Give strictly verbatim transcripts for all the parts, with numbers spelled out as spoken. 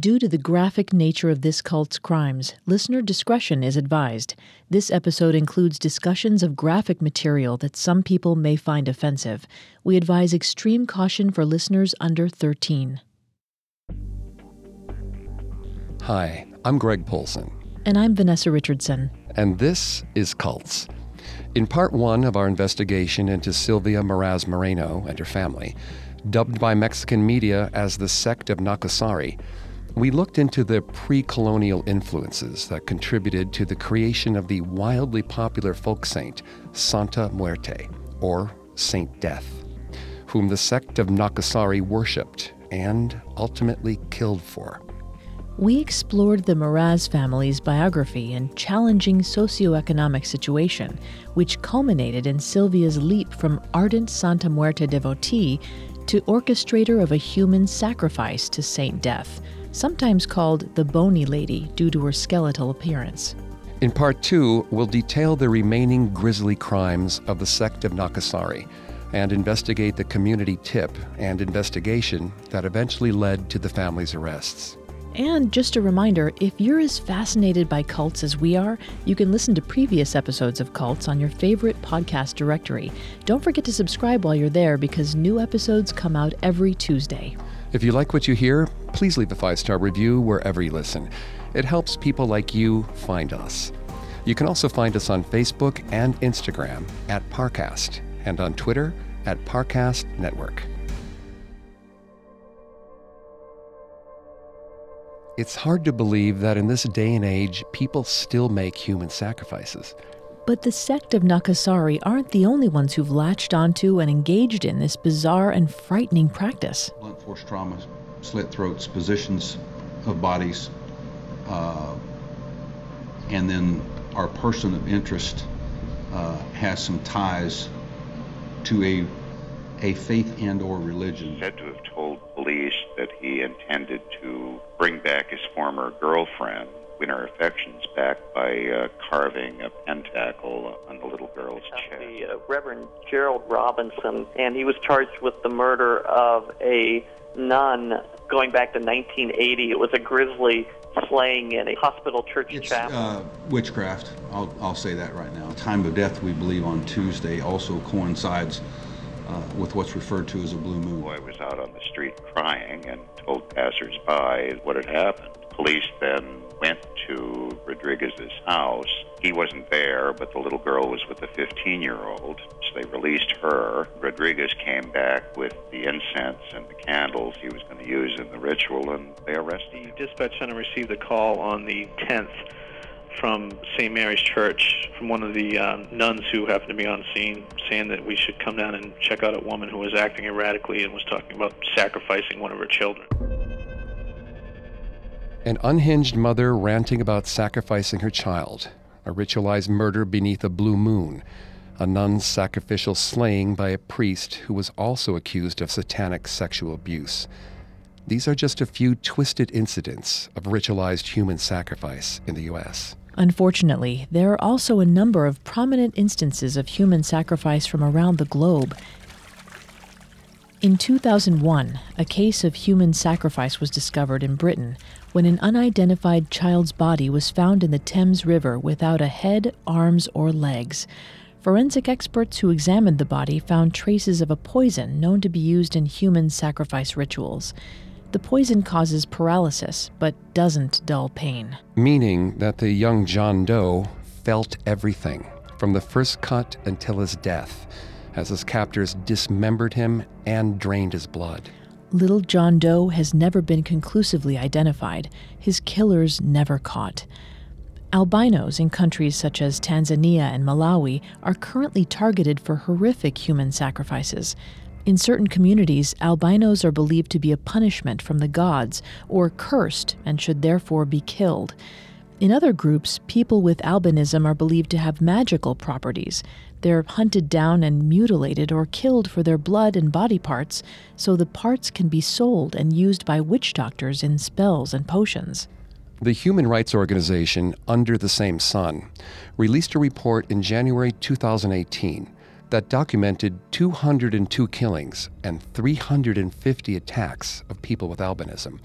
Due to the graphic nature of this cult's crimes, listener discretion is advised. This episode includes discussions of graphic material that some people may find offensive. We advise extreme caution for listeners under thirteen. Hi, I'm Greg Polson. And I'm Vanessa Richardson. And this is Cults. In part one of our investigation into Silvia Meraz Moreno and her family, dubbed by Mexican media as the Sect of Nacozari, we looked into the pre-colonial influences that contributed to the creation of the wildly popular folk saint, Santa Muerte, or Saint Death, whom the sect of Nacozari worshipped and ultimately killed for. We explored the Meraz family's biography and challenging socioeconomic situation, which culminated in Silvia's leap from ardent Santa Muerte devotee to orchestrator of a human sacrifice to Saint Death, sometimes called the Bony Lady due to her skeletal appearance. In part two, we'll detail the remaining grisly crimes of the sect of Nacozari and investigate the community tip and investigation that eventually led to the family's arrests. And just a reminder, if you're as fascinated by cults as we are, you can listen to previous episodes of Cults on your favorite podcast directory. Don't forget to subscribe while you're there because new episodes come out every Tuesday. If you like what you hear, please leave a five-star review wherever you listen. It helps people like you find us. You can also find us on Facebook and Instagram at Parcast and on Twitter at Parcast Network. It's hard to believe that in this day and age, people still make human sacrifices. But the sect of Nacozari aren't the only ones who've latched onto and engaged in this bizarre and frightening practice. Blunt force traumas, slit throats, positions of bodies, uh, and then our person of interest uh, has some ties to a a faith and or religion. He's said to have told police that he intended to bring back his former girlfriend, win her affections back by uh, carving a pentacle on the little girl's chest. The uh, Reverend Gerald Robinson, and he was charged with the murder of a nun going back to nineteen eighty. It was a grisly slaying in a hospital church it's, chapel. Uh, witchcraft, I'll, I'll say that right now. Time of death, we believe, on Tuesday also coincides Uh, with what's referred to as a blue moon. I was out on the street crying and told passersby what had happened. Police then went to Rodriguez's house. He wasn't there, but the little girl was with a fifteen-year-old, so they released her. Rodriguez came back with the incense and the candles he was going to use in the ritual, and they arrested him. The dispatch center received a call on the tenth from Saint Mary's Church, from one of the uh, nuns who happened to be on scene, saying that we should come down and check out a woman who was acting erratically and was talking about sacrificing one of her children. An unhinged mother ranting about sacrificing her child, a ritualized murder beneath a blue moon, a nun's sacrificial slaying by a priest who was also accused of satanic sexual abuse. These are just a few twisted incidents of ritualized human sacrifice in the U S Unfortunately, there are also a number of prominent instances of human sacrifice from around the globe. In two thousand one, a case of human sacrifice was discovered in Britain when an unidentified child's body was found in the Thames River without a head, arms, or legs. Forensic experts who examined the body found traces of a poison known to be used in human sacrifice rituals. The poison causes paralysis, but doesn't dull pain. Meaning that the young John Doe, felt everything, from the first cut until his death, as his captors dismembered him and drained his blood. Little John Doe has never been conclusively identified, his killers never caught. Albinos in countries such as Tanzania and Malawi are currently targeted for horrific human sacrifices. In certain communities, albinos are believed to be a punishment from the gods or cursed and should therefore be killed. In other groups, people with albinism are believed to have magical properties. They're hunted down and mutilated or killed for their blood and body parts, so the parts can be sold and used by witch doctors in spells and potions. The human rights organization Under the Same Sun released a report in January two thousand eighteen that documented two hundred two killings and three hundred fifty attacks of people with albinism,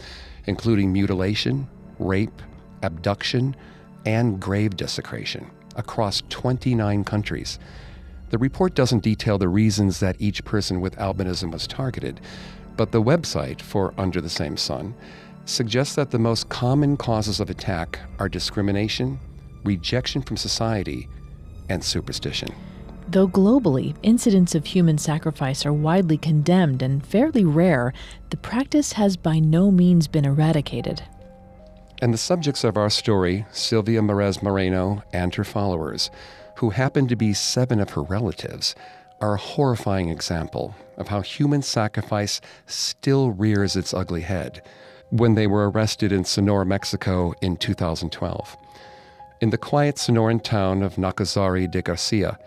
including mutilation, rape, abduction, and grave desecration across twenty-nine countries. The report doesn't detail the reasons that each person with albinism was targeted, but the website for Under the Same Sun suggests that the most common causes of attack are discrimination, rejection from society, and superstition. Though globally, incidents of human sacrifice are widely condemned and fairly rare, the practice has by no means been eradicated. And the subjects of our story, Silvia Meraz Moreno and her followers, who happen to be seven of her relatives, are a horrifying example of how human sacrifice still rears its ugly head, when they were arrested in Sonora, Mexico in two thousand twelve. In the quiet Sonoran town of Nacozari de Garcia,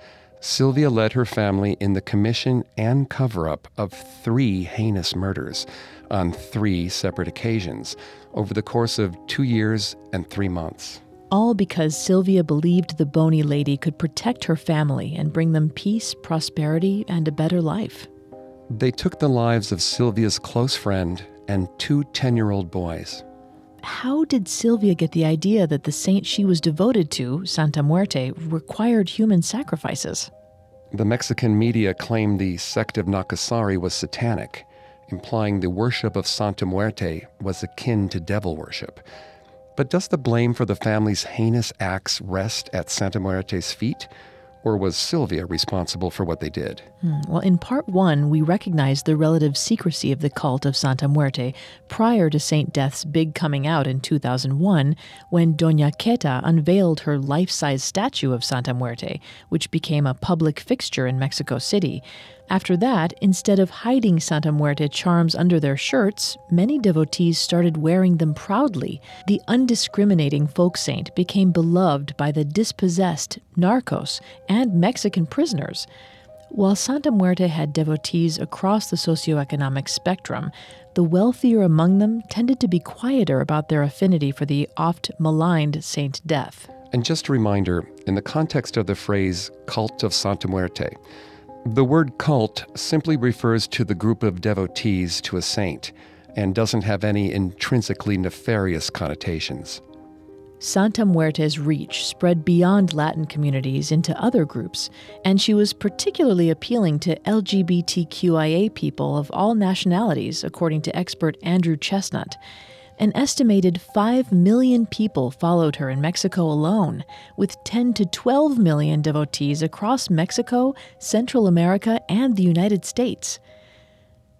Silvia led her family in the commission and cover-up of three heinous murders on three separate occasions over the course of two years and three months. All because Silvia believed the bony lady could protect her family and bring them peace, prosperity, and a better life. They took the lives of Silvia's close friend and two ten-year-old boys. How did Silvia get the idea that the saint she was devoted to, Santa Muerte, required human sacrifices? The Mexican media claimed the sect of Nacozari was satanic, implying the worship of Santa Muerte was akin to devil worship. But does the blame for the family's heinous acts rest at Santa Muerte's feet? Or was Silvia responsible for what they did? Hmm. Well, in part one, we recognize the relative secrecy of the cult of Santa Muerte prior to Saint Death's big coming out in two thousand one, when Doña Queta unveiled her life-size statue of Santa Muerte, which became a public fixture in Mexico City. After that, instead of hiding Santa Muerte charms under their shirts, many devotees started wearing them proudly. The undiscriminating folk saint became beloved by the dispossessed, narcos, and Mexican prisoners. While Santa Muerte had devotees across the socioeconomic spectrum, the wealthier among them tended to be quieter about their affinity for the oft-maligned Saint Death. And just a reminder, in the context of the phrase, cult of Santa Muerte, the word cult simply refers to the group of devotees to a saint and doesn't have any intrinsically nefarious connotations. Santa Muerte's reach spread beyond Latin communities into other groups, and she was particularly appealing to L G B T Q I A people of all nationalities, according to expert Andrew Chestnut. An estimated five million people followed her in Mexico alone, with ten to twelve million devotees across Mexico, Central America, and the United States.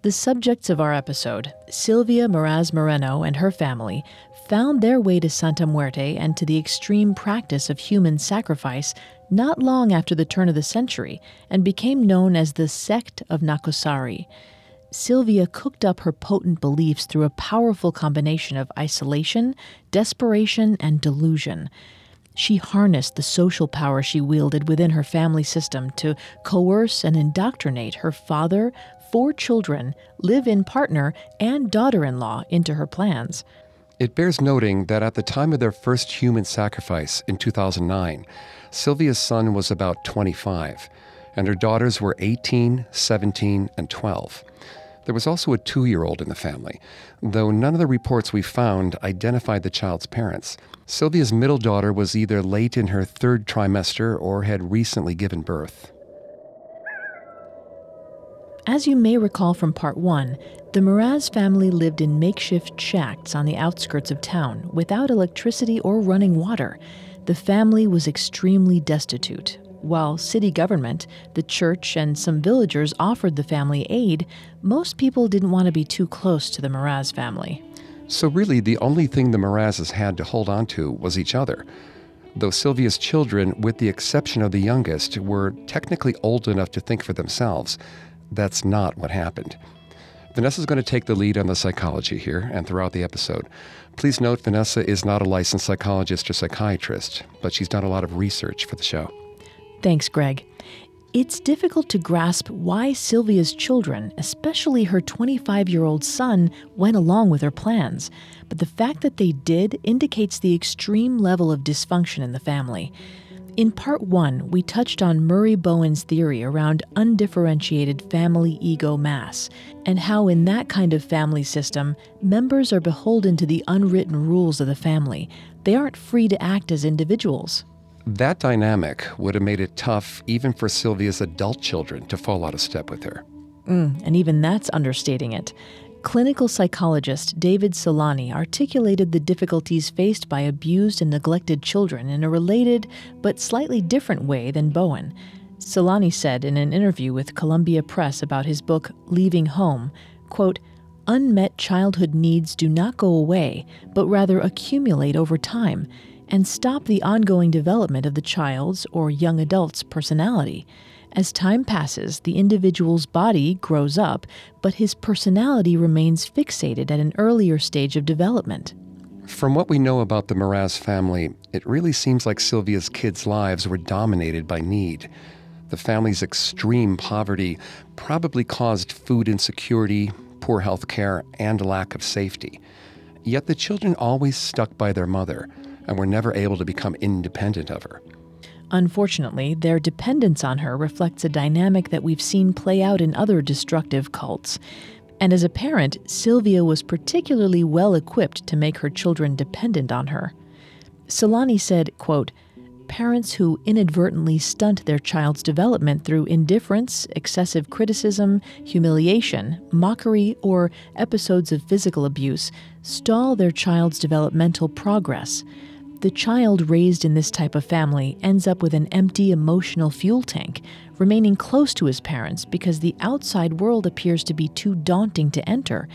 The subjects of our episode, Silvia Meraz Moreno and her family, found their way to Santa Muerte and to the extreme practice of human sacrifice not long after the turn of the century and became known as the Sect of Nacozari. Silvia cooked up her potent beliefs through a powerful combination of isolation, desperation, and delusion. She harnessed the social power she wielded within her family system to coerce and indoctrinate her father, four children, live-in partner, and daughter-in-law into her plans. It bears noting that at the time of their first human sacrifice in two thousand nine, Silvia's son was about twenty-five, and her daughters were eighteen, seventeen, and twelve. There was also a two-year-old in the family, though none of the reports we found identified the child's parents. Silvia's middle daughter was either late in her third trimester or had recently given birth. As you may recall from part one, the Meraz family lived in makeshift shacks on the outskirts of town without electricity or running water. the family was extremely destitute. While city government, the church, and some villagers offered the family aid, most people didn't want to be too close to the Meraz family. So really, the only thing the Merazes had to hold on to was each other. Though Silvia's children, with the exception of the youngest, were technically old enough to think for themselves, that's not what happened. Vanessa's going to take the lead on the psychology here and throughout the episode. Please note, Vanessa is not a licensed psychologist or psychiatrist, but she's done a lot of research for the show. Thanks, Greg. It's difficult to grasp why Silvia's children, especially her twenty-five-year-old son, went along with her plans. But the fact that they did indicates the extreme level of dysfunction in the family. In part one, we touched on Murray Bowen's theory around undifferentiated family ego mass, and how in that kind of family system, members are beholden to the unwritten rules of the family. They aren't free to act as individuals. That dynamic would have made it tough even for Silvia's adult children to fall out of step with her. Mm, and even that's understating it. Clinical psychologist David Solani articulated the difficulties faced by abused and neglected children in a related but slightly different way than Bowen. Solani said in an interview with Columbia Press about his book Leaving Home, quote, "Unmet childhood needs do not go away, but rather accumulate over time and stop the ongoing development of the child's or young adult's personality. As time passes, the individual's body grows up, but his personality remains fixated at an earlier stage of development." From what we know about the Meraz family, it really seems like Silvia's kids' lives were dominated by need. The family's extreme poverty probably caused food insecurity, poor health care, and lack of safety. Yet the children always stuck by their mother and were never able to become independent of her. Unfortunately, their dependence on her reflects a dynamic that we've seen play out in other destructive cults. And as a parent, Silvia was particularly well equipped to make her children dependent on her. Solani said, quote, "Parents who inadvertently stunt their child's development through indifference, excessive criticism, humiliation, mockery, or episodes of physical abuse stall their child's developmental progress. The child raised in this type of family ends up with an empty emotional fuel tank, remaining close to his parents because the outside world appears to be too daunting to enter,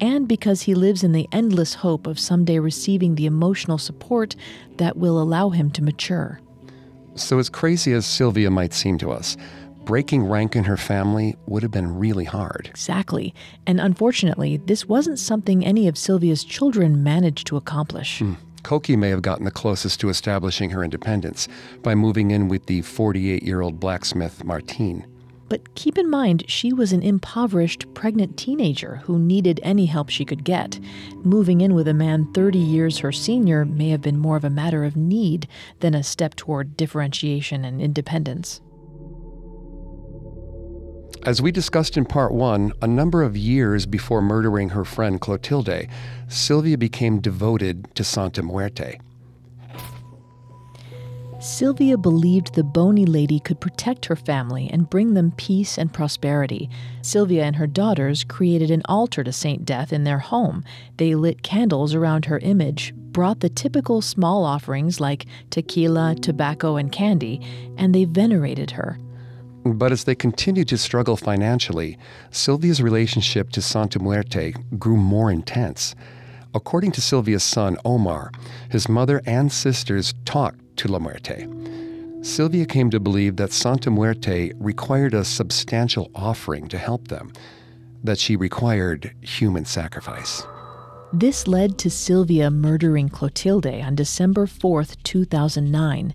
and because he lives in the endless hope of someday receiving the emotional support that will allow him to mature." So as crazy as Silvia might seem to us, breaking rank in her family would have been really hard. Exactly. And unfortunately, this wasn't something any of Silvia's children managed to accomplish. Mm. Cokie may have gotten the closest to establishing her independence by moving in with the forty-eight-year-old blacksmith Martin. But keep in mind, she was an impoverished, pregnant teenager who needed any help she could get. Moving in with a man thirty years her senior may have been more of a matter of need than a step toward differentiation and independence. As we discussed in part one, a number of years before murdering her friend Clotilde, Silvia became devoted to Santa Muerte. Silvia believed the bony lady could protect her family and bring them peace and prosperity. Silvia and her daughters created an altar to Saint Death in their home. They lit candles around her image, brought the typical small offerings like tequila, tobacco, and candy, and they venerated her. But as they continued to struggle financially, Silvia's relationship to Santa Muerte grew more intense. According to Silvia's son, Omar, his mother and sisters talked to La Muerte. Silvia came to believe that Santa Muerte required a substantial offering to help them, that she required human sacrifice. This led to Silvia murdering Clotilde on December fourth, two thousand nine.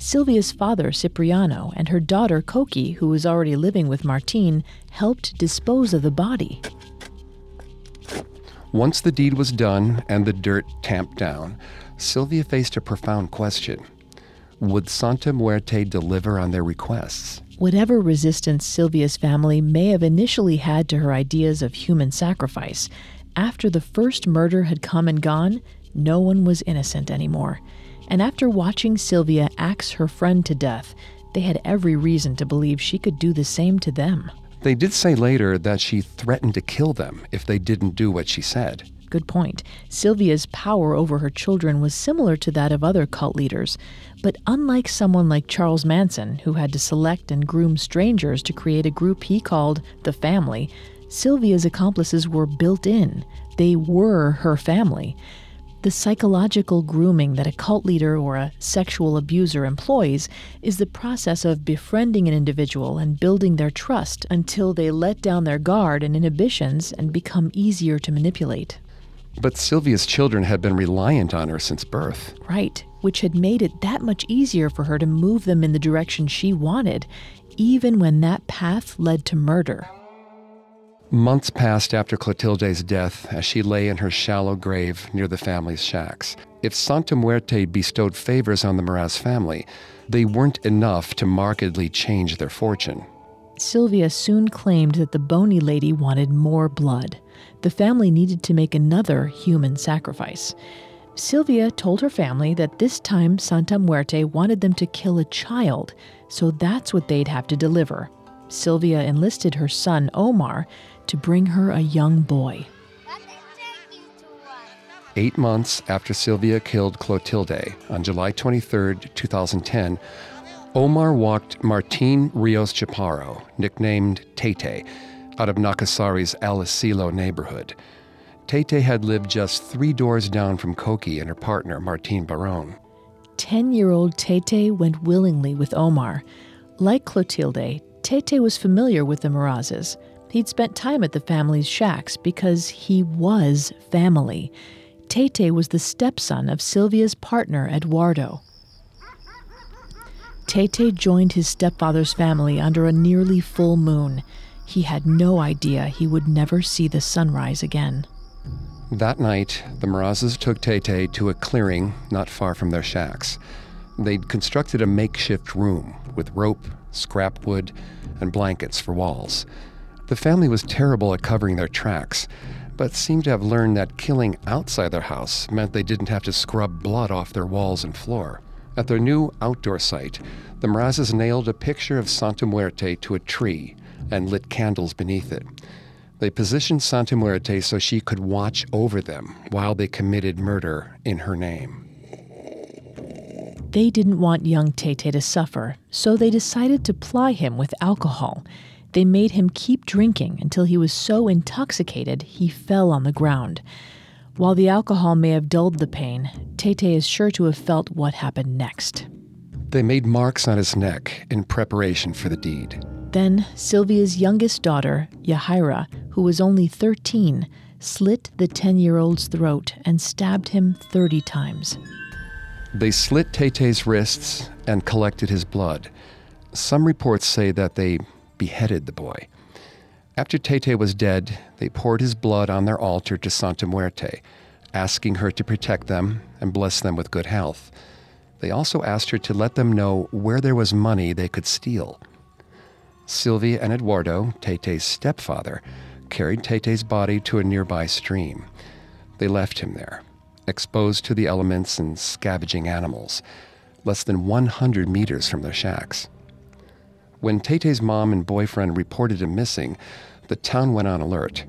Silvia's father, Cipriano, and her daughter, Cokie, who was already living with Martin, helped dispose of the body. Once the deed was done and the dirt tamped down, Silvia faced a profound question. Would Santa Muerte deliver on their requests? Whatever resistance Silvia's family may have initially had to her ideas of human sacrifice, after the first murder had come and gone, no one was innocent anymore. And after watching Silvia axe her friend to death, they had every reason to believe she could do the same to them. They did say later that she threatened to kill them if they didn't do what she said. Good point. Silvia's power over her children was similar to that of other cult leaders. But unlike someone like Charles Manson, who had to select and groom strangers to create a group he called the family, Silvia's accomplices were built in. They were her family. The psychological grooming that a cult leader or a sexual abuser employs is the process of befriending an individual and building their trust until they let down their guard and inhibitions and become easier to manipulate. But Silvia's children had been reliant on her since birth. Right, which had made it that much easier for her to move them in the direction she wanted, even when that path led to murder. Months passed after Clotilde's death as she lay in her shallow grave near the family's shacks. If Santa Muerte bestowed favors on the Meraz family, they weren't enough to markedly change their fortune. Silvia soon claimed that the bony lady wanted more blood. The family needed to make another human sacrifice. Silvia told her family that this time Santa Muerte wanted them to kill a child, so that's what they'd have to deliver. Silvia enlisted her son, Omar, to bring her a young boy. Eight months after Silvia killed Clotilde, on July twenty-third, twenty ten, Omar walked Martin Rios Chaparro, nicknamed Tete, out of Nacozari's El Asilo neighborhood. Tete had lived just three doors down from Coqui and her partner, Martin Barone. Ten-year-old Tete went willingly with Omar. Like Clotilde, Tete was familiar with the Merazes. He'd spent time at the family's shacks because he was family. Tete was the stepson of Silvia's partner, Eduardo. Tete joined his stepfather's family under a nearly full moon. He had no idea he would never see the sunrise again. That night, the Merazes took Tete to a clearing not far from their shacks. They'd constructed a makeshift room with rope, scrap wood, and blankets for walls. The family was terrible at covering their tracks, but seemed to have learned that killing outside their house meant they didn't have to scrub blood off their walls and floor. At their new outdoor site, the Merazes nailed a picture of Santa Muerte to a tree and lit candles beneath it. They positioned Santa Muerte so she could watch over them while they committed murder in her name. They didn't want young Tete to suffer, so they decided to ply him with alcohol. They made him keep drinking until he was so intoxicated he fell on the ground. While the alcohol may have dulled the pain, Tete is sure to have felt what happened next. They made marks on his neck in preparation for the deed. Then Silvia's youngest daughter, Yahaira, who was only thirteen, slit the ten-year-old's throat and stabbed him thirty times. They slit Tete's wrists and collected his blood. Some reports say that they beheaded the boy. After Tete was dead, they poured his blood on their altar to Santa Muerte, asking her to protect them and bless them with good health. They also asked her to let them know where there was money they could steal. Silvia and Eduardo, Tete's stepfather, carried Tete's body to a nearby stream. They left him there, exposed to the elements and scavenging animals, less than one hundred meters from their shacks. When Tete's mom and boyfriend reported him missing, the town went on alert.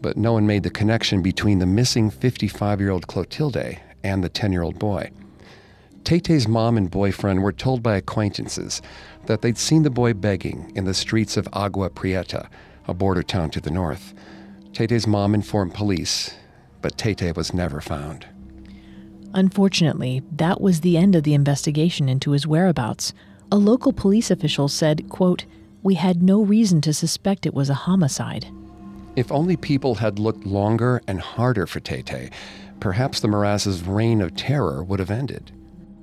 But no one made the connection between the missing fifty-five-year-old Clotilde and the ten-year-old boy. Tete's mom and boyfriend were told by acquaintances that they'd seen the boy begging in the streets of Agua Prieta, a border town to the north. Tete's mom informed police, but Tete was never found. Unfortunately, that was the end of the investigation into his whereabouts. A local police official said, quote, "We had no reason to suspect it was a homicide." If only people had looked longer and harder for Tete, perhaps the Merazes' reign of terror would have ended.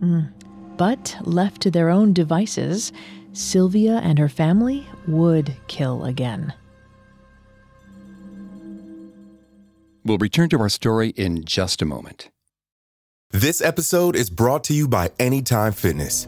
Mm. But left to their own devices, Silvia and her family would kill again. We'll return to our story in just a moment. This episode is brought to you by Anytime Fitness.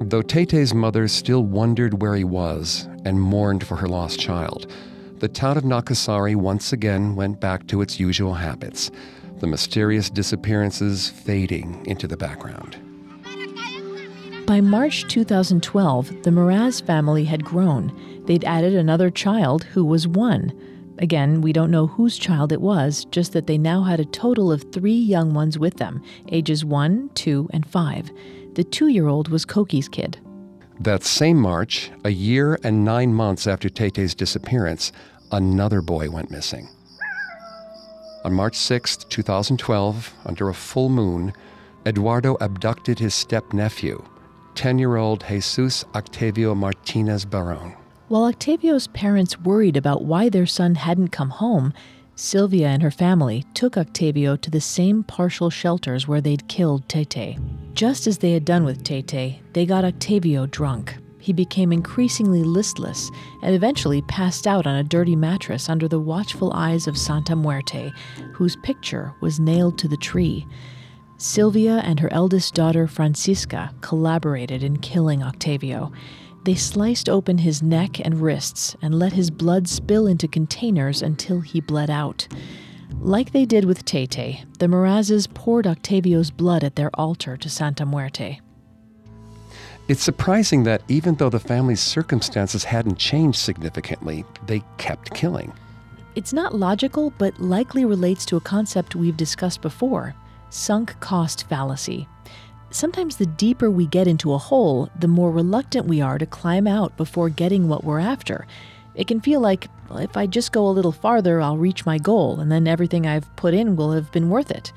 Though Tete's mother still wondered where he was and mourned for her lost child, the town of Nacozari once again went back to its usual habits, the mysterious disappearances fading into the background. By March two thousand twelve, the Meraz family had grown. They'd added another child who was one. Again, we don't know whose child it was, just that they now had a total of three young ones with them, ages one, two, and five. The two-year-old was Koki's kid. That same March, a year and nine months after Tete's disappearance, another boy went missing. On March sixth, two thousand twelve, under a full moon, Eduardo abducted his step-nephew, ten-year-old Jesus Octavio Martinez-Barón. While Octavio's parents worried about why their son hadn't come home, Silvia and her family took Octavio to the same partial shelters where they'd killed Tete. Just as they had done with Tete, they got Octavio drunk. He became increasingly listless and eventually passed out on a dirty mattress under the watchful eyes of Santa Muerte, whose picture was nailed to the tree. Silvia and her eldest daughter, Francisca, collaborated in killing Octavio. They sliced open his neck and wrists and let his blood spill into containers until he bled out. Like they did with Tete, the Merazes poured Octavio's blood at their altar to Santa Muerte. It's surprising that even though the family's circumstances hadn't changed significantly, they kept killing. It's not logical, but likely relates to a concept we've discussed before, sunk cost fallacy. Sometimes the deeper we get into a hole, the more reluctant we are to climb out before getting what we're after. It can feel like, well, if I just go a little farther, I'll reach my goal, and then everything I've put in will have been worth it.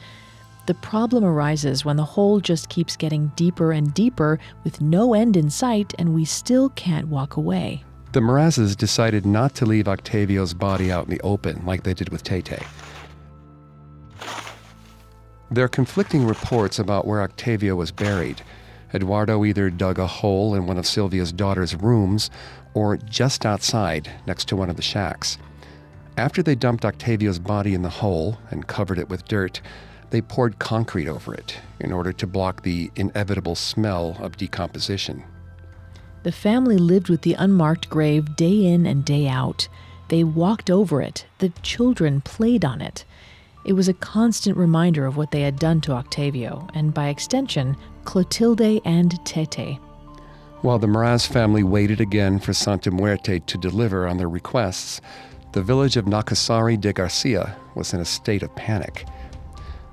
The problem arises when the hole just keeps getting deeper and deeper with no end in sight, and we still can't walk away. The Merazes decided not to leave Octavio's body out in the open like they did with Tete. There are conflicting reports about where Octavio was buried. Eduardo either dug a hole in one of Silvia's daughter's rooms or just outside next to one of the shacks. After they dumped Octavio's body in the hole and covered it with dirt, they poured concrete over it in order to block the inevitable smell of decomposition. The family lived with the unmarked grave day in and day out. They walked over it. The children played on it. It was a constant reminder of what they had done to Octavio, and by extension, Clotilde and Tete. While the Meraz family waited again for Santa Muerte to deliver on their requests, the village of Nacozari de Garcia was in a state of panic.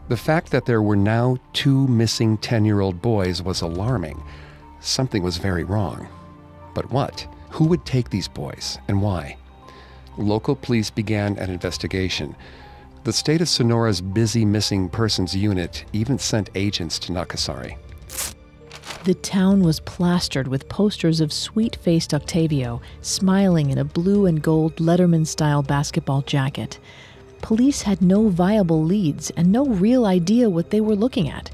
The fact that there were now two missing ten-year-old boys was alarming. Something was very wrong. But what? Who would take these boys, and why? Local police began an investigation. The state of Sonora's busy missing persons unit even sent agents to Nacozari. The town was plastered with posters of sweet-faced Octavio, smiling in a blue and gold Letterman-style basketball jacket. Police had no viable leads and no real idea what they were looking at.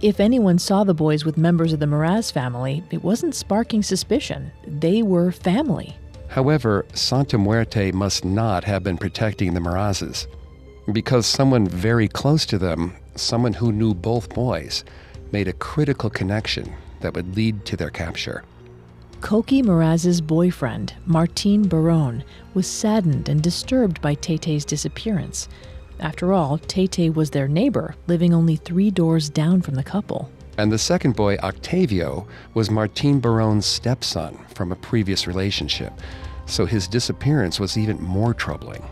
If anyone saw the boys with members of the Meraz family, it wasn't sparking suspicion. They were family. However, Santa Muerte must not have been protecting the Merazes, because someone very close to them, someone who knew both boys, made a critical connection that would lead to their capture. Koki Meraz's boyfriend, Martin Barón, was saddened and disturbed by Tete's disappearance. After all, Tete was their neighbor, living only three doors down from the couple. And the second boy, Octavio, was Martin Barón's stepson from a previous relationship, so his disappearance was even more troubling.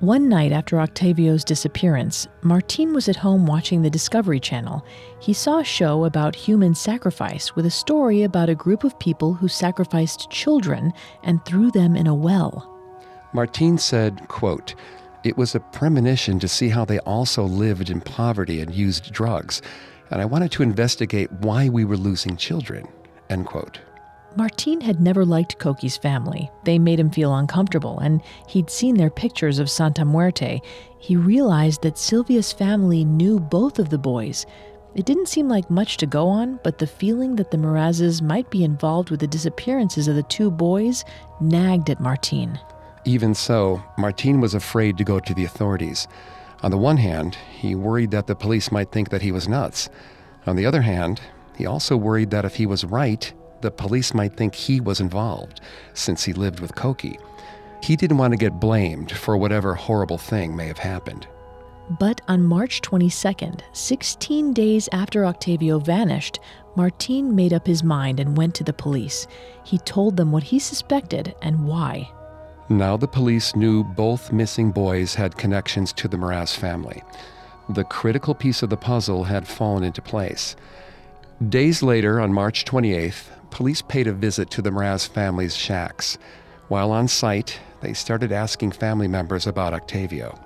One night after Octavio's disappearance, Martin was at home watching the Discovery Channel. He saw a show about human sacrifice with a story about a group of people who sacrificed children and threw them in a well. Martin said, quote, "It was a premonition to see how they also lived in poverty and used drugs, and I wanted to investigate why we were losing children," end quote. Martin had never liked Coqui's family. They made him feel uncomfortable, and he'd seen their pictures of Santa Muerte. He realized that Silvia's family knew both of the boys. It didn't seem like much to go on, but the feeling that the Merazes might be involved with the disappearances of the two boys nagged at Martin. Even so, Martin was afraid to go to the authorities. On the one hand, he worried that the police might think that he was nuts. On the other hand, he also worried that if he was right, the police might think he was involved, since he lived with Coqui. He didn't want to get blamed for whatever horrible thing may have happened. But on March twenty-second, sixteen days after Octavio vanished, Martin made up his mind and went to the police. He told them what he suspected and why. Now the police knew both missing boys had connections to the Meraz family. The critical piece of the puzzle had fallen into place. Days later, on March twenty-eighth, police paid a visit to the Meraz family's shacks. While on site, they started asking family members about Octavio.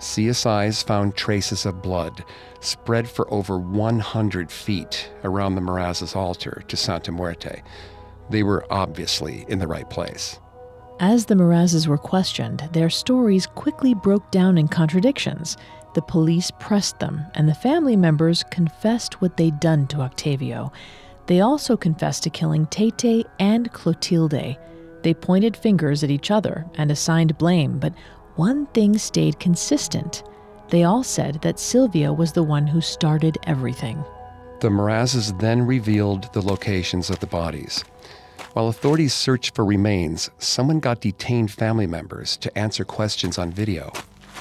C S Is found traces of blood spread for over one hundred feet around the Meraz's altar to Santa Muerte. They were obviously in the right place. As the Merazes were questioned, their stories quickly broke down in contradictions. The police pressed them, and the family members confessed what they'd done to Octavio. They also confessed to killing Tete and Clotilde. They pointed fingers at each other and assigned blame, but one thing stayed consistent. They all said that Silvia was the one who started everything. The Merazes then revealed the locations of the bodies. While authorities searched for remains, someone got detained family members to answer questions on video.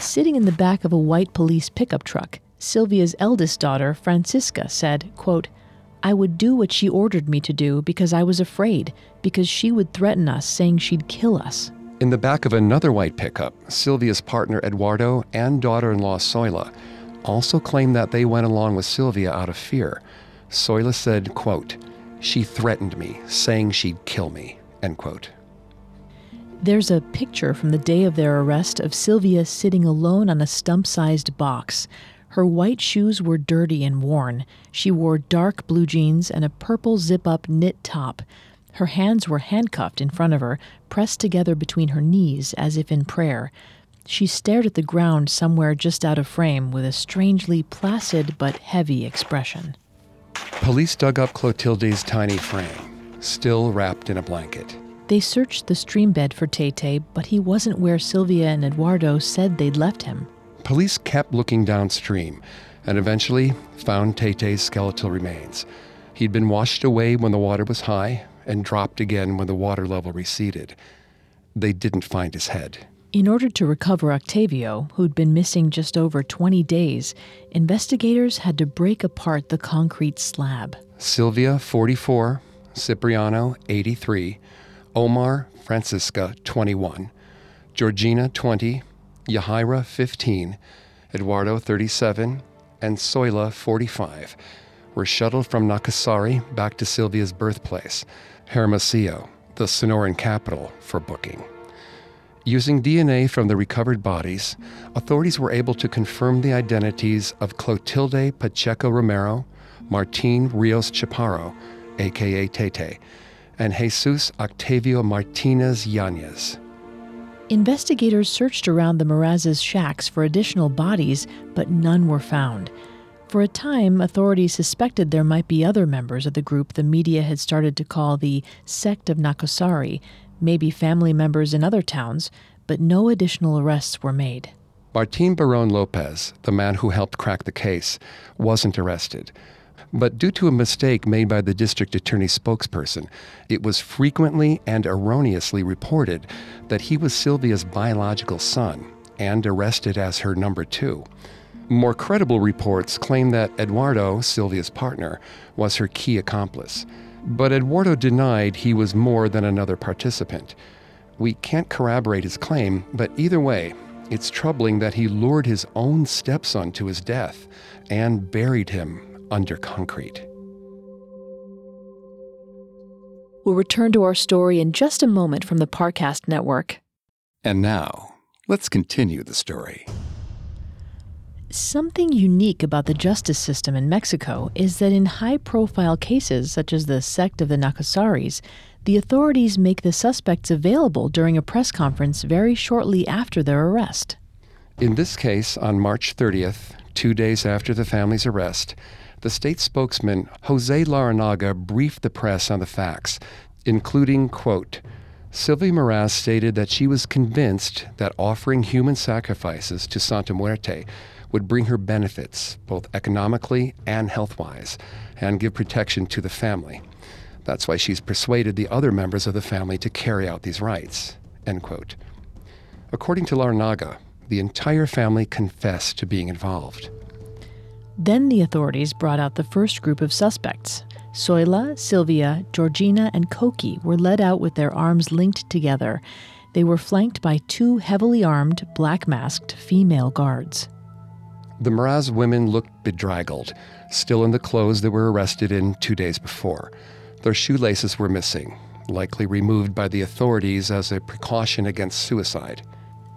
Sitting in the back of a white police pickup truck, Silvia's eldest daughter, Francisca, said, quote, "I would do what she ordered me to do because I was afraid, because she would threaten us, saying she'd kill us." In the back of another white pickup, Silvia's partner Eduardo and daughter-in-law Soyla also claimed that they went along with Silvia out of fear. Soyla said, quote, "She threatened me, saying she'd kill me," end quote. There's a picture from the day of their arrest of Silvia sitting alone on a stump-sized box. Her white shoes were dirty and worn. She wore dark blue jeans and a purple zip-up knit top. Her hands were handcuffed in front of her, pressed together between her knees as if in prayer. She stared at the ground somewhere just out of frame with a strangely placid but heavy expression. Police dug up Clotilde's tiny frame, still wrapped in a blanket. They searched the streambed for Tete, but he wasn't where Silvia and Eduardo said they'd left him. Police kept looking downstream and eventually found Tete's skeletal remains. He'd been washed away when the water was high and dropped again when the water level receded. They didn't find his head. In order to recover Octavio, who'd been missing just over twenty days, investigators had to break apart the concrete slab. Silvia, forty-four, Cipriano, eighty-three, Omar, Francisca, twenty-one, Georgina, twenty, Yahaira, fifteen, Eduardo, thirty-seven, and Soyla, forty-five, were shuttled from Nacozari back to Silvia's birthplace, Hermosillo, the Sonoran capital, for booking. Using D N A from the recovered bodies, authorities were able to confirm the identities of Clotilde Pacheco-Romero, Martin Rios Chaparro, a k a. Tete, and Jesus Octavio Martinez-Yanez. Investigators searched around the Meraz's shacks for additional bodies, but none were found. For a time, authorities suspected there might be other members of the group the media had started to call the Sect of Nacozari, maybe family members in other towns, but no additional arrests were made. Martin Barón López, the man who helped crack the case, wasn't arrested. But due to a mistake made by the district attorney's spokesperson, it was frequently and erroneously reported that he was Silvia's biological son and arrested as her number two. More credible reports claim that Eduardo, Silvia's partner, was her key accomplice. But Eduardo denied he was more than another participant. We can't corroborate his claim, but either way, it's troubling that he lured his own stepson to his death and buried him under concrete. We'll return to our story in just a moment from the Parcast Network. And now, let's continue the story. Something unique about the justice system in Mexico is that in high-profile cases, such as the sect of the Nacozaris, the authorities make the suspects available during a press conference very shortly after their arrest. In this case, on March thirtieth, two days after the family's arrest, the state spokesman, Jose Larrinaga, briefed the press on the facts, including, quote, Silvia Meraz stated that she was convinced that offering human sacrifices to Santa Muerte would bring her benefits, both economically and health-wise, and give protection to the family. That's why she's persuaded the other members of the family to carry out these rites, end quote. According to Larrinaga, the entire family confessed to being involved. Then the authorities brought out the first group of suspects. Soyla, Silvia, Georgina, and Koki were led out with their arms linked together. They were flanked by two heavily armed, black-masked female guards. The Meraz women looked bedraggled, still in the clothes they were arrested in two days before. Their shoelaces were missing, likely removed by the authorities as a precaution against suicide.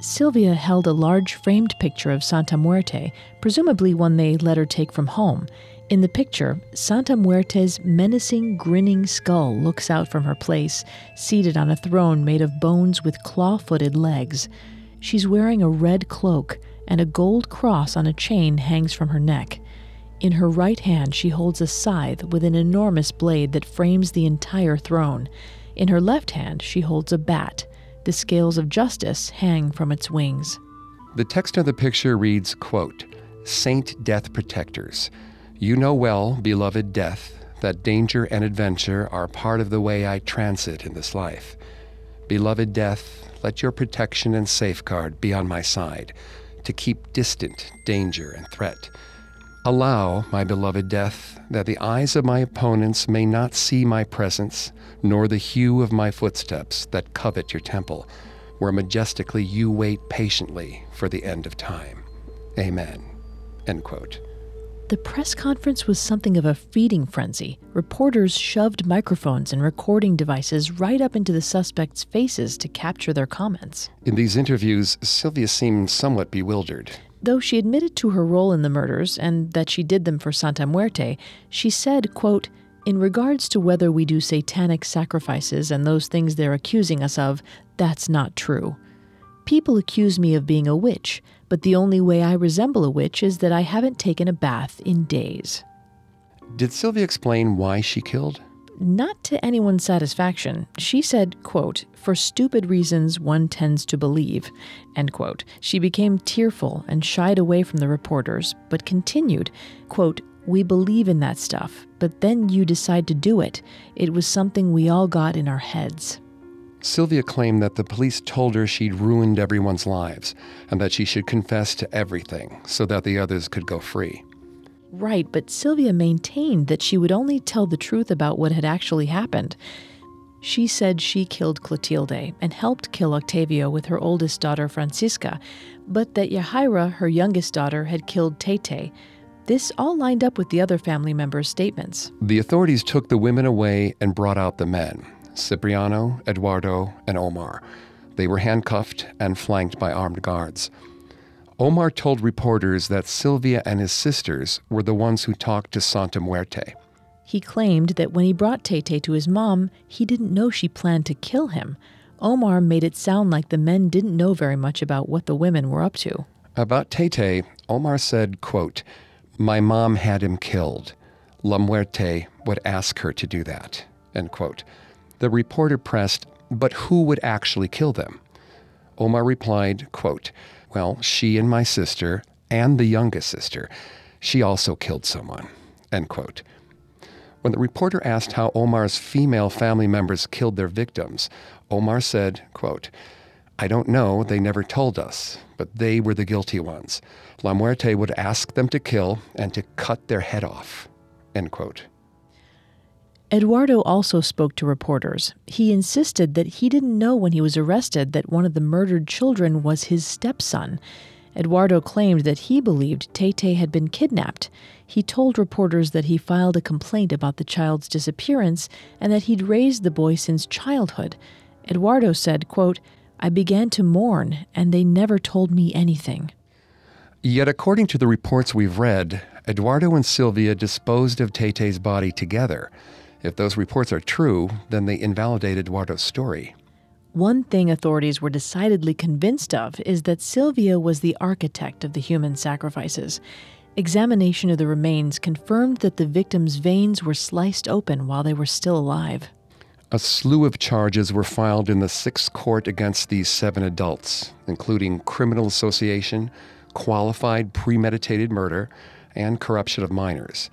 Silvia held a large framed picture of Santa Muerte, presumably one they let her take from home. In the picture, Santa Muerte's menacing, grinning skull looks out from her place, seated on a throne made of bones with claw-footed legs. She's wearing a red cloak, and a gold cross on a chain hangs from her neck. In her right hand, she holds a scythe with an enormous blade that frames the entire throne. In her left hand, she holds a bat. The scales of justice hang from its wings. The text of the picture reads, quote, Saint Death Protectors, you know well, beloved Death, that danger and adventure are part of the way I transit in this life. Beloved Death, let your protection and safeguard be on my side, to keep distant danger and threat. Allow, my beloved Death, that the eyes of my opponents may not see my presence, nor the hue of my footsteps that covet your temple, where majestically you wait patiently for the end of time. Amen. End quote. The press conference was something of a feeding frenzy. Reporters shoved microphones and recording devices right up into the suspects' faces to capture their comments. In these interviews, Silvia seemed somewhat bewildered. Though she admitted to her role in the murders and that she did them for Santa Muerte, she said, quote, in regards to whether we do satanic sacrifices and those things they're accusing us of, that's not true. People accuse me of being a witch, but the only way I resemble a witch is that I haven't taken a bath in days. Did Silvia explain why she killed? Not to anyone's satisfaction. She said, quote, for stupid reasons one tends to believe, end quote. She became tearful and shied away from the reporters, but continued, quote, we believe in that stuff, but then you decide to do it. It was something we all got in our heads. Silvia claimed that the police told her she'd ruined everyone's lives and that she should confess to everything so that the others could go free. Right, but Silvia maintained that she would only tell the truth about what had actually happened. She said she killed Clotilde and helped kill Octavio with her oldest daughter, Francisca, but that Yahaira, her youngest daughter, had killed Tete. This all lined up with the other family members' statements. The authorities took the women away and brought out the men. Cipriano, Eduardo, and Omar. They were handcuffed and flanked by armed guards. Omar told reporters that Silvia and his sisters were the ones who talked to Santa Muerte. He claimed that when he brought Tete to his mom, he didn't know she planned to kill him. Omar made it sound like the men didn't know very much about what the women were up to. About Tete, Omar said, quote, my mom had him killed. La Muerte would ask her to do that, end quote. The reporter pressed, but who would actually kill them? Omar replied, quote, well, she and my sister and the youngest sister. She also killed someone, end quote. When the reporter asked how Omar's female family members killed their victims, Omar said, quote, I don't know, they never told us, but they were the guilty ones. La Muerte would ask them to kill and to cut their head off, end quote. Eduardo also spoke to reporters. He insisted that he didn't know when he was arrested that one of the murdered children was his stepson. Eduardo claimed that he believed Tete had been kidnapped. He told reporters that he filed a complaint about the child's disappearance and that he'd raised the boy since childhood. Eduardo said, quote, I began to mourn, and they never told me anything. Yet according to the reports we've read, Eduardo and Silvia disposed of Tete's body together. If those reports are true, then they invalidate Eduardo's story. One thing authorities were decidedly convinced of is that Silvia was the architect of the human sacrifices. Examination of the remains confirmed that the victims' veins were sliced open while they were still alive. A slew of charges were filed in the Sixth Court against these seven adults, including criminal association, qualified premeditated murder, and corruption of minors.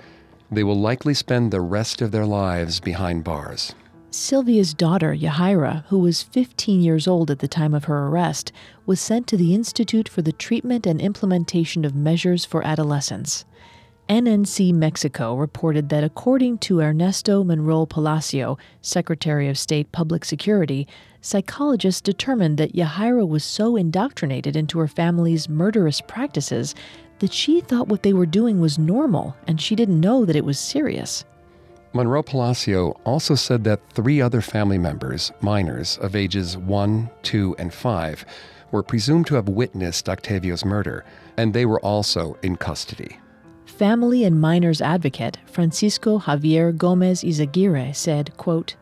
They will likely spend the rest of their lives behind bars. Sylvia's daughter, Yahaira, who was fifteen years old at the time of her arrest, was sent to the Institute for the Treatment and Implementation of Measures for Adolescents. N N C Mexico reported that according to Ernesto Monroy Palacio, Secretary of State Public Security, psychologists determined that Yahaira was so indoctrinated into her family's murderous practices that she thought what they were doing was normal and she didn't know that it was serious. Monroy Palacio also said that three other family members, minors, of ages one, two, and five, were presumed to have witnessed Octavio's murder, and they were also in custody. Family and minors advocate Francisco Javier Gomez Izaguirre said, quote,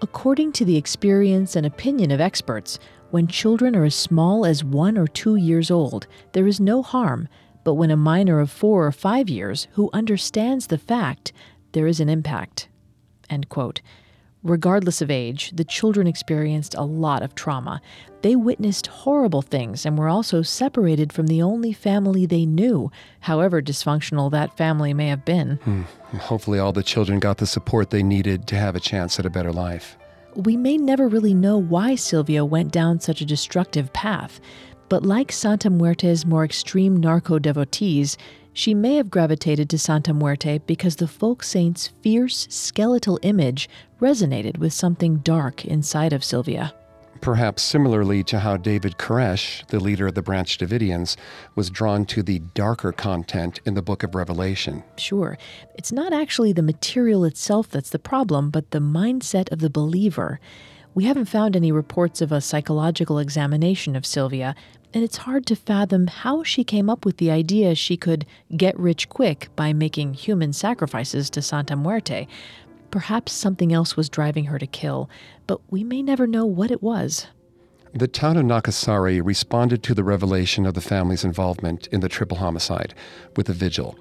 "According to the experience and opinion of experts, when children are as small as one or two years old, there is no harm, but when a minor of four or five years who understands the fact, there is an impact," end quote. Regardless of age, the children experienced a lot of trauma. They witnessed horrible things and were also separated from the only family they knew, however dysfunctional that family may have been. Hmm. Hopefully all the children got the support they needed to have a chance at a better life. We may never really know why Silvia went down such a destructive path, but like Santa Muerte's more extreme narco-devotees, she may have gravitated to Santa Muerte because the folk saint's fierce, skeletal image resonated with something dark inside of Silvia. Perhaps similarly to how David Koresh, the leader of the Branch Davidians, was drawn to the darker content in the Book of Revelation. Sure. It's not actually the material itself that's the problem, but the mindset of the believer. We haven't found any reports of a psychological examination of Silvia, and it's hard to fathom how she came up with the idea she could get rich quick by making human sacrifices to Santa Muerte. Perhaps something else was driving her to kill, but we may never know what it was. The town of Nacozari responded to the revelation of the family's involvement in the triple homicide with a vigil.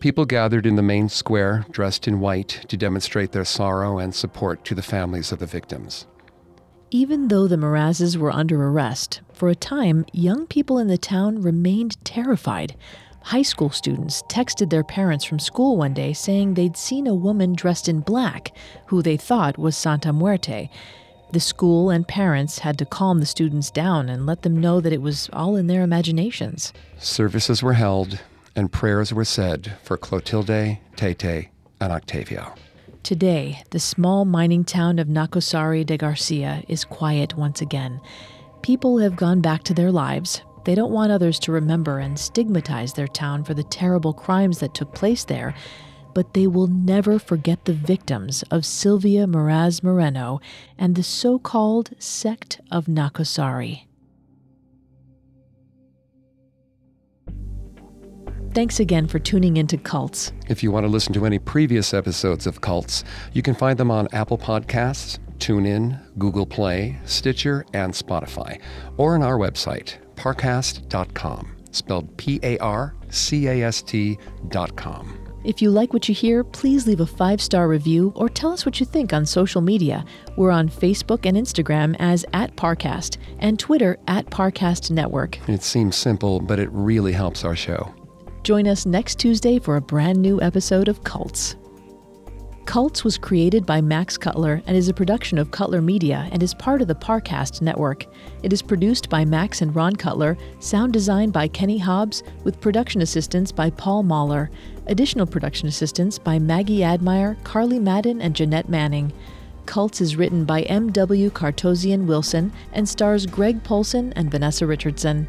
People gathered in the main square, dressed in white, to demonstrate their sorrow and support to the families of the victims. Even though the Merazes were under arrest, for a time, young people in the town remained terrified. High school students texted their parents from school one day saying they'd seen a woman dressed in black, who they thought was Santa Muerte. The school and parents had to calm the students down and let them know that it was all in their imaginations. Services were held and prayers were said for Clotilde, Tete, and Octavio. Today, the small mining town of Nacozari de Garcia is quiet once again. People have gone back to their lives. They don't want others to remember and stigmatize their town for the terrible crimes that took place there, but they will never forget the victims of Silvia Meraz Moreno and the so-called Sect of Nacozari. Thanks again for tuning into Cults. If you want to listen to any previous episodes of Cults, you can find them on Apple Podcasts, TuneIn, Google Play, Stitcher, and Spotify, or on our website, parcast dot com, spelled P A R C A S T dot com. If you like what you hear, please leave a five-star review or tell us what you think on social media. We're on Facebook and Instagram as at Parcast and Twitter at Parcast Network. It seems simple, but it really helps our show. Join us next Tuesday for a brand new episode of Cults. Cults was created by Max Cutler and is a production of Cutler Media and is part of the Parcast Network. It is produced by Max and Ron Cutler, sound design by Kenny Hobbs, with production assistance by Paul Mahler, additional production assistance by Maggie Admire, Carly Madden, and Jeanette Manning. Cults is written by M W Cartosian Wilson and stars Greg Polson and Vanessa Richardson.